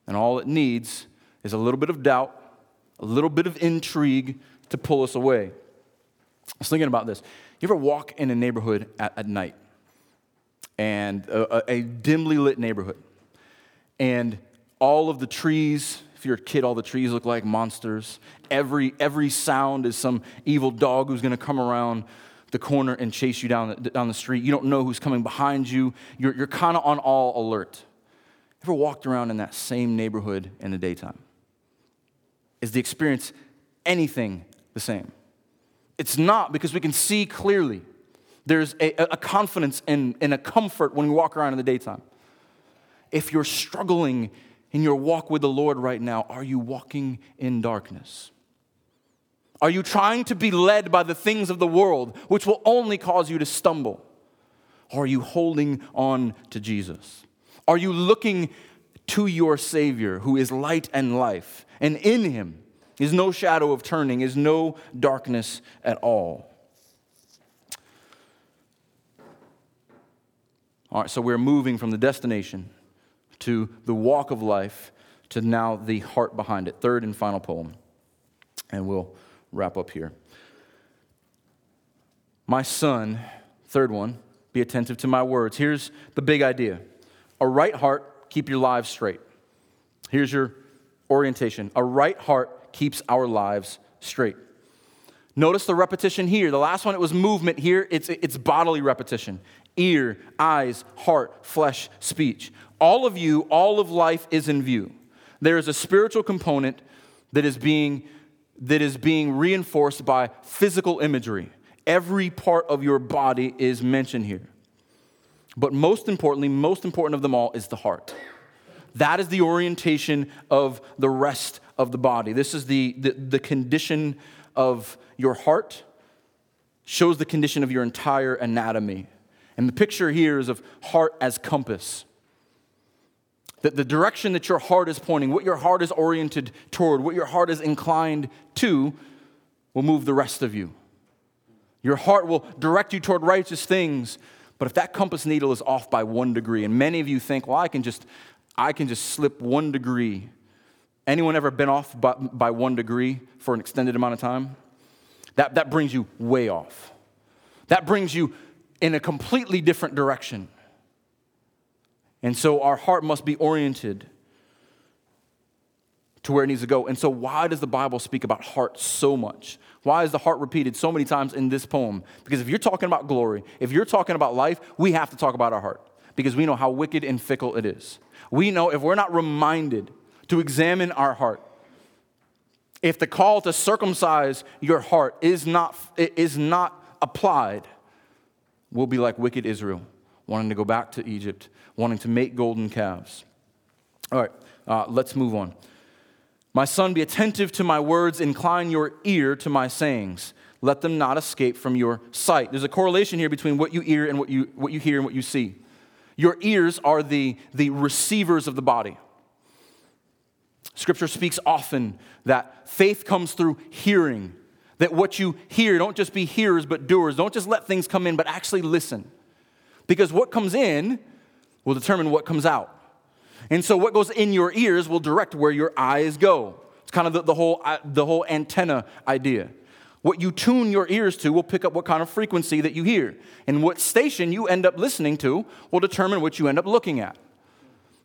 and all it needs is a little bit of doubt, a little bit of intrigue, to pull us away. I was thinking about this. You ever walk in a neighborhood at night, and a dimly lit neighborhood, and all of the trees, if you're a kid, all the trees look like monsters. Every sound is some evil dog who's going to come around the corner and chase you down the street. You don't know who's coming behind you. You're kind of on all alert. Ever walked around in that same neighborhood in the daytime? Is the experience anything the same? It's not, because we can see clearly. There's a confidence and a comfort when we walk around in the daytime. If you're struggling in your walk with the Lord right now, are you walking in darkness? Are you trying to be led by the things of the world, which will only cause you to stumble? Or are you holding on to Jesus? Are you looking to your Savior, who is light and life, and in Him is no shadow of turning, is no darkness at all? All right, so we're moving from the destination to the walk of life to now the heart behind it. Third and final poem, and we'll wrap up here. My son, third one, be attentive to my words. Here's the big idea. A right heart, keep your lives straight. Here's your orientation. A right heart keeps our lives straight. Notice the repetition here. The last one, it was movement. Here, it's bodily repetition. Ear, eyes, heart, flesh, speech. All of you, all of life is in view. There is a spiritual component that is being reinforced by physical imagery. Every part of your body is mentioned here. But most importantly, most important of them all is the heart. That is the orientation of the rest of the body. This is the condition of your heart, shows the condition of your entire anatomy. And the picture here is of heart as compass. That the direction that your heart is pointing, what your heart is oriented toward, what your heart is inclined to, will move the rest of you. Your heart will direct you toward righteous things, but if that compass needle is off by 1 degree, and many of you think, well, I can just slip 1 degree. Anyone ever been off by 1 degree for an extended amount of time? That brings you way off. That brings you in a completely different direction. And so our heart must be oriented to where it needs to go. And so why does the Bible speak about heart so much? Why is the heart repeated so many times in this poem? Because if you're talking about glory, if you're talking about life, we have to talk about our heart, because we know how wicked and fickle it is. We know if we're not reminded to examine our heart, if the call to circumcise your heart is not applied, we'll be like wicked Israel, wanting to go back to Egypt, wanting to make golden calves. All right, let's move on. My son, be attentive to my words. Incline your ear to my sayings. Let them not escape from your sight. There's a correlation here between what you hear and what you hear and what you see. Your ears are the receivers of the body. Scripture speaks often that faith comes through hearing, that what you hear, don't just be hearers but doers. Don't just let things come in, but actually listen. Because what comes in will determine what comes out. And so what goes in your ears will direct where your eyes go. It's kind of the whole antenna idea. What you tune your ears to will pick up what kind of frequency that you hear. And what station you end up listening to will determine what you end up looking at.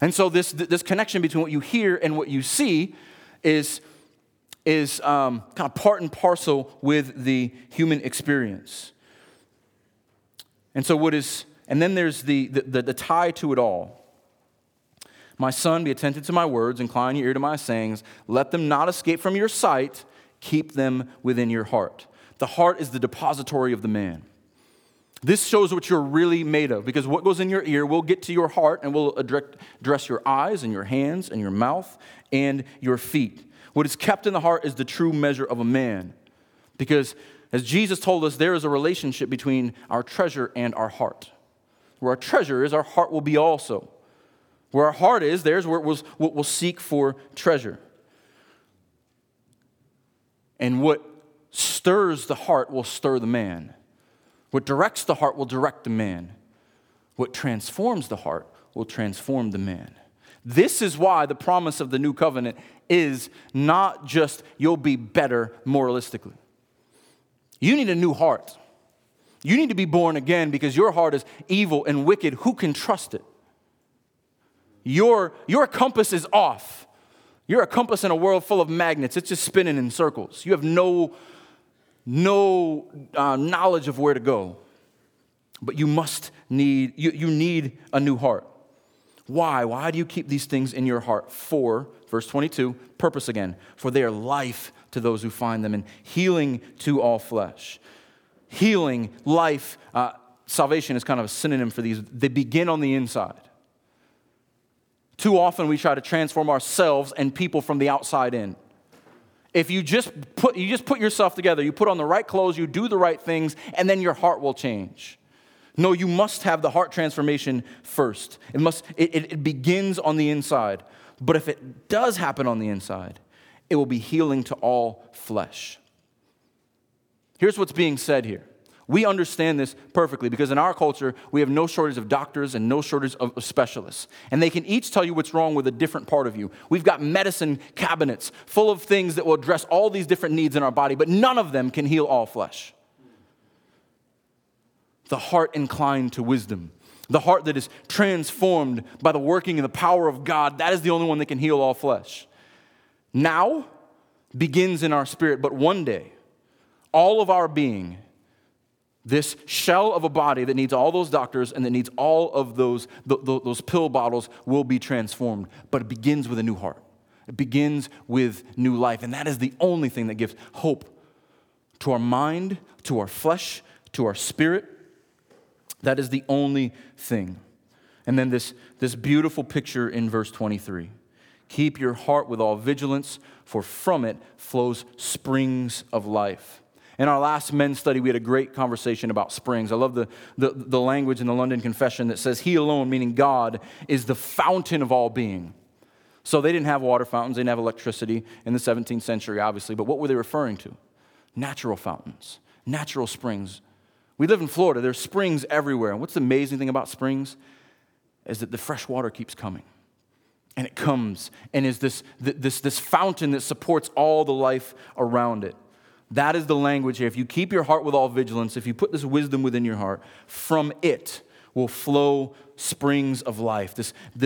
And so this connection between what you hear and what you see is kind of part and parcel with the human experience. And so then there's the tie to it all. My son, be attentive to my words, incline your ear to my sayings. Let them not escape from your sight. Keep them within your heart. The heart is the depository of the man. This shows what you're really made of, because what goes in your ear will get to your heart and will address your eyes and your hands and your mouth and your feet. What is kept in the heart is the true measure of a man, because as Jesus told us, there is a relationship between our treasure and our heart. Where our treasure is, our heart will be also. Where our heart is, there's where what we'll seek for treasure. And what stirs the heart will stir the man. What directs the heart will direct the man. What transforms the heart will transform the man. This is why the promise of the new covenant is not just you'll be better moralistically. You need a new heart. You need to be born again because your heart is evil and wicked. Who can trust it? Your compass is off. You're a compass in a world full of magnets. It's just spinning in circles. You have no knowledge of where to go. But you need a new heart. Why? Why do you keep these things in your heart? For, verse 22, purpose again. For they are life to those who find them and healing to all flesh. Healing, life, salvation is kind of a synonym for these. They begin on the inside. Too often we try to transform ourselves and people from the outside in. If you just put yourself together, you put on the right clothes, you do the right things, and then your heart will change. No, you must have the heart transformation first. It begins on the inside. But if it does happen on the inside, it will be healing to all flesh. Here's what's being said here. We understand this perfectly because in our culture, we have no shortage of doctors and no shortage of specialists. And they can each tell you what's wrong with a different part of you. We've got medicine cabinets full of things that will address all these different needs in our body, but none of them can heal all flesh. The heart inclined to wisdom, the heart that is transformed by the working and the power of God, that is the only one that can heal all flesh. Now begins in our spirit, but one day, all of our being, this shell of a body that needs all those doctors and that needs all of those pill bottles will be transformed. But it begins with a new heart. It begins with new life. And that is the only thing that gives hope to our mind, to our flesh, to our spirit. That is the only thing. And then this beautiful picture in verse 23. Keep your heart with all vigilance, for from it flows springs of life. In our last men's study, we had a great conversation about springs. I love the language in the London Confession that says, He alone, meaning God, is the fountain of all being. So they didn't have water fountains, they didn't have electricity in the 17th century, obviously. But what were they referring to? Natural fountains, natural springs. We live in Florida, there's springs everywhere. And what's the amazing thing about springs is that the fresh water keeps coming. And it comes and is this fountain that supports all the life around it. That is the language here. If you keep your heart with all vigilance, if you put this wisdom within your heart, from it will flow springs of life,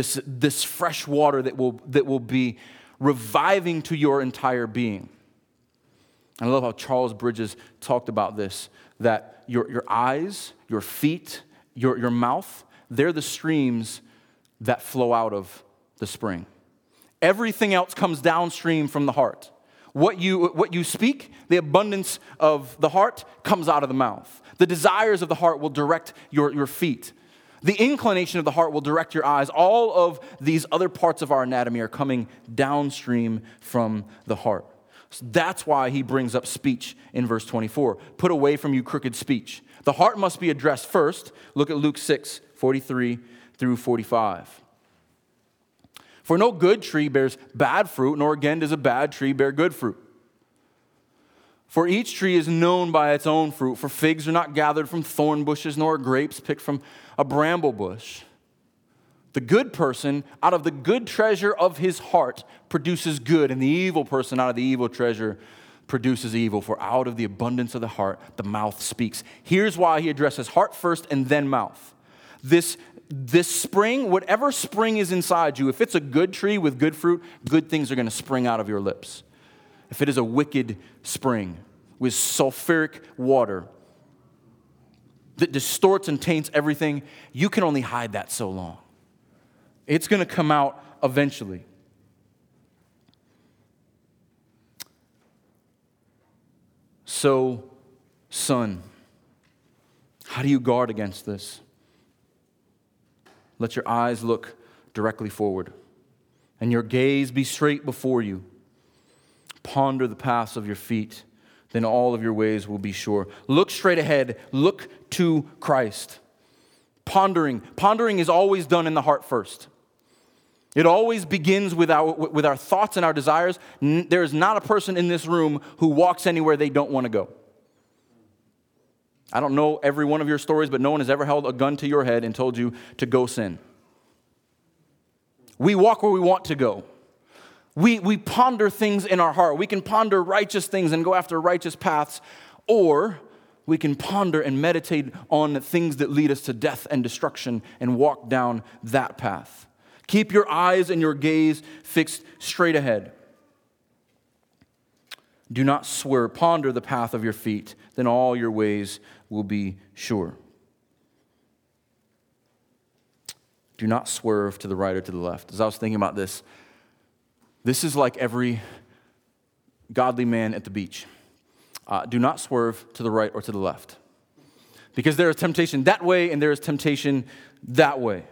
this fresh water that will be reviving to your entire being. And I love how Charles Bridges talked about this, that your eyes, your feet, your mouth, they're the streams that flow out of the spring. Everything else comes downstream from the heart. what you speak, the abundance of the heart comes out of the mouth. The desires of the heart will direct your feet. The inclination of the heart will direct your eyes. All of these other parts of our anatomy are coming downstream from the heart. So that's why he brings up speech in verse 24. Put away from you crooked speech. The heart must be addressed first. Look at Luke 6:43 through 45. For no good tree bears bad fruit, nor again does a bad tree bear good fruit. For each tree is known by its own fruit. For figs are not gathered from thorn bushes, nor grapes picked from a bramble bush. The good person out of the good treasure of his heart produces good, and the evil person out of the evil treasure produces evil. For out of the abundance of the heart, the mouth speaks. Here's why he addresses heart first and then mouth. This spring, whatever spring is inside you, if it's a good tree with good fruit, good things are going to spring out of your lips. If it is a wicked spring with sulfuric water that distorts and taints everything, you can only hide that so long. It's going to come out eventually. So, son, how do you guard against this? Let your eyes look directly forward, and your gaze be straight before you. Ponder the paths of your feet, then all of your ways will be sure. Look straight ahead. Look to Christ. Pondering is always done in the heart first. It always begins with our thoughts and our desires. There is not a person in this room who walks anywhere they don't want to go. I don't know every one of your stories, but no one has ever held a gun to your head and told you to go sin. We walk where we want to go. We ponder things in our heart. We can ponder righteous things and go after righteous paths, or we can ponder and meditate on things that lead us to death and destruction and walk down that path. Keep your eyes and your gaze fixed straight ahead. Do not swerve. Ponder the path of your feet, then all your ways will be sure. Do not swerve to the right or to the left. As I was thinking about this, this is like every godly man at the beach. Do not swerve to the right or to the left, because there is temptation that way and there is temptation that way.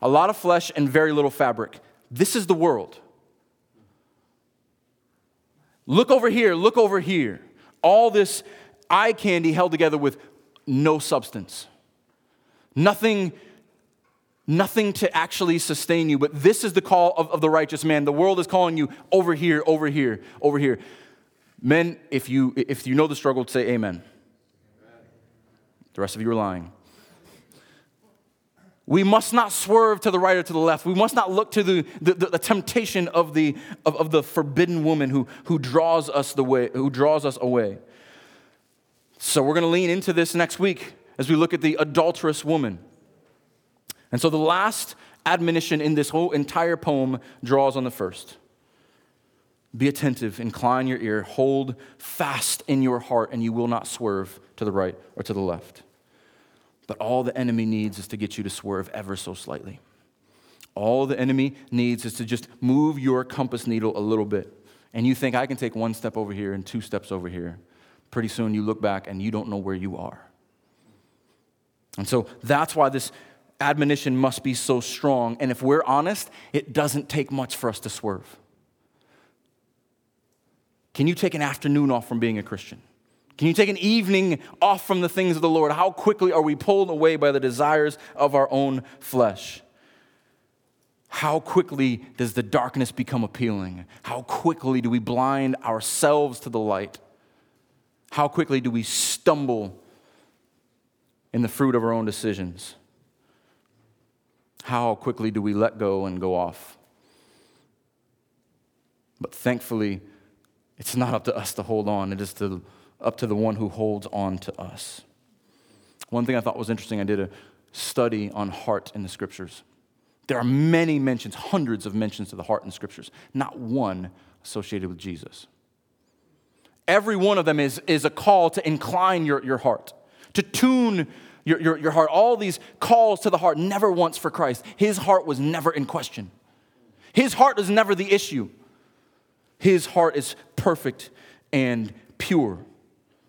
A lot of flesh and very little fabric. This is the world. Look over here, look over here. All this eye candy held together with no substance. Nothing to actually sustain you. But this is the call of the righteous man. The world is calling you over here, over here, over here. Men, if you know the struggle, say amen. The rest of you are lying. We must not swerve to the right or to the left. We must not look to the temptation of the forbidden woman who draws us the way, who draws us away. So we're going to lean into this next week as we look at the adulterous woman. And so the last admonition in this whole entire poem draws on the first. Be attentive, incline your ear, hold fast in your heart, and you will not swerve to the right or to the left. But all the enemy needs is to get you to swerve ever so slightly. All the enemy needs is to just move your compass needle a little bit. And you think, I can take one step over here and two steps over here. Pretty soon you look back and you don't know where you are. And so that's why this admonition must be so strong. And if we're honest, it doesn't take much for us to swerve. Can you take an afternoon off from being a Christian? Can you take an evening off from the things of the Lord? How quickly are we pulled away by the desires of our own flesh? How quickly does the darkness become appealing? How quickly do we blind ourselves to the light? How quickly do we stumble in the fruit of our own decisions? How quickly do we let go and go off? But thankfully, it's not up to us to hold on. It is up to the one who holds on to us. One thing I thought was interesting, I did a study on heart in the Scriptures. There are many mentions, hundreds of mentions to the heart in the Scriptures, not one associated with Jesus. Every one of them is a call to incline your heart, to tune your heart. All these calls to the heart, never once for Christ. His heart was never in question. His heart is never the issue. His heart is perfect and pure.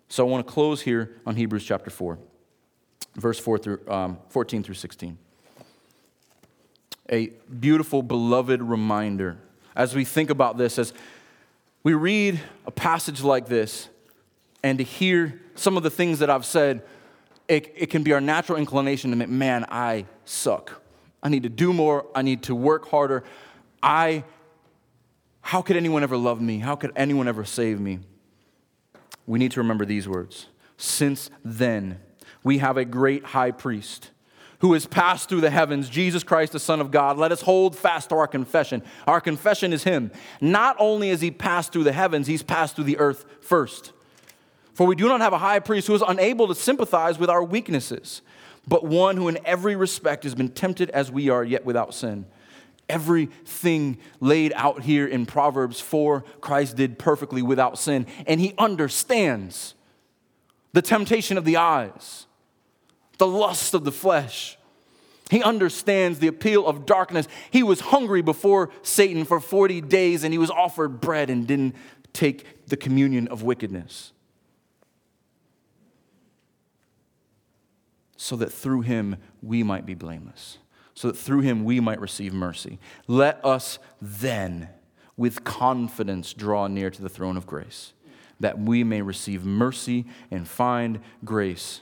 So I want to close here on Hebrews chapter 4, verse 14 through 16. A beautiful, beloved reminder. As we think about this, as we read a passage like this, and to hear some of the things that I've said, it can be our natural inclination to admit, man, I suck. I need to do more. I need to work harder. How could anyone ever love me? How could anyone ever save me? We need to remember these words. Since then, we have a great high priest who has passed through the heavens, Jesus Christ, the Son of God. Let us hold fast to our confession. Our confession is him. Not only has he passed through the heavens, he's passed through the earth first. For we do not have a high priest who is unable to sympathize with our weaknesses, but one who in every respect has been tempted as we are, yet without sin. Everything laid out here in Proverbs 4, Christ did perfectly without sin, and he understands the temptation of the eyes, the lust of the flesh. He understands the appeal of darkness. He was hungry before Satan for 40 days, and he was offered bread and didn't take the communion of wickedness, so that through him we might be blameless, so that through him we might receive mercy. Let us then with confidence draw near to the throne of grace, that we may receive mercy and find grace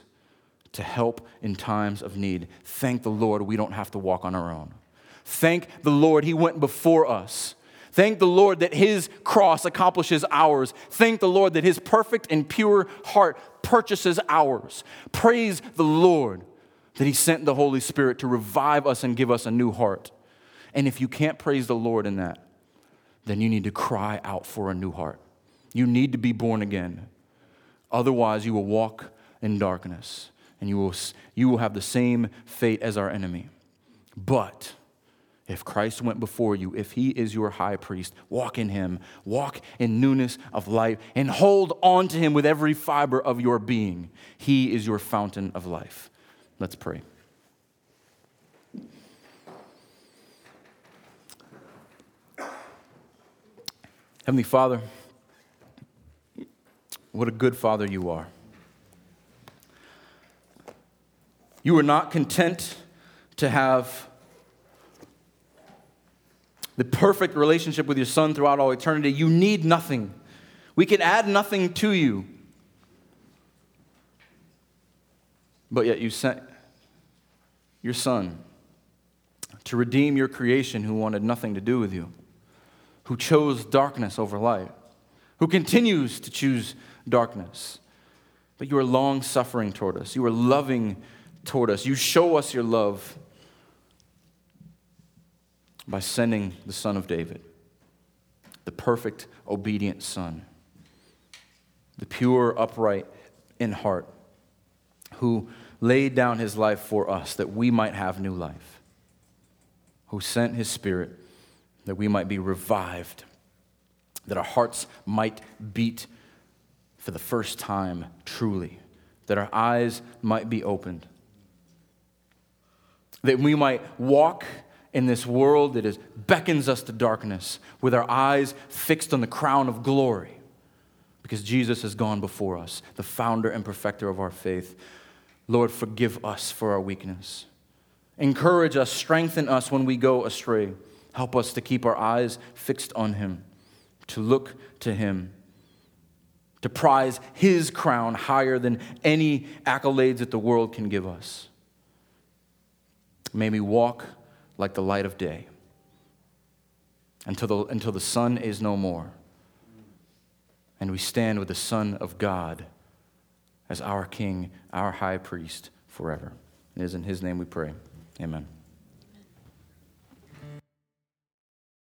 to help in times of need. Thank the Lord we don't have to walk on our own. Thank the Lord he went before us. Thank the Lord that his cross accomplishes ours. Thank the Lord that his perfect and pure heart purchases ours. Praise the Lord that he sent the Holy Spirit to revive us and give us a new heart. And if you can't praise the Lord in that, then you need to cry out for a new heart. You need to be born again. Otherwise, you will walk in darkness, and you will have the same fate as our enemy. But if Christ went before you, if he is your high priest, walk in him, walk in newness of life, and hold on to him with every fiber of your being. He is your fountain of life. Let's pray. Heavenly Father, what a good Father you are. You are not content to have the perfect relationship with your Son throughout all eternity. You need nothing. We can add nothing to you. But yet you sent your Son to redeem your creation who wanted nothing to do with you, who chose darkness over light, who continues to choose darkness. But you are long-suffering toward us. You are loving toward us. You show us your love by sending the Son of David, the perfect, obedient Son, the pure, upright in heart, who laid down his life for us that we might have new life, who sent his Spirit that we might be revived, that our hearts might beat for the first time truly, that our eyes might be opened, that we might walk in this world that beckons us to darkness with our eyes fixed on the crown of glory, because Jesus has gone before us, the founder and perfecter of our faith. Lord, forgive us for our weakness. Encourage us, strengthen us when we go astray. Help us to keep our eyes fixed on him, to look to him, to prize his crown higher than any accolades that the world can give us. May we walk like the light of day, until the sun is no more, and we stand with the Son of God as our King, our high priest forever. It is in his name we pray. Amen.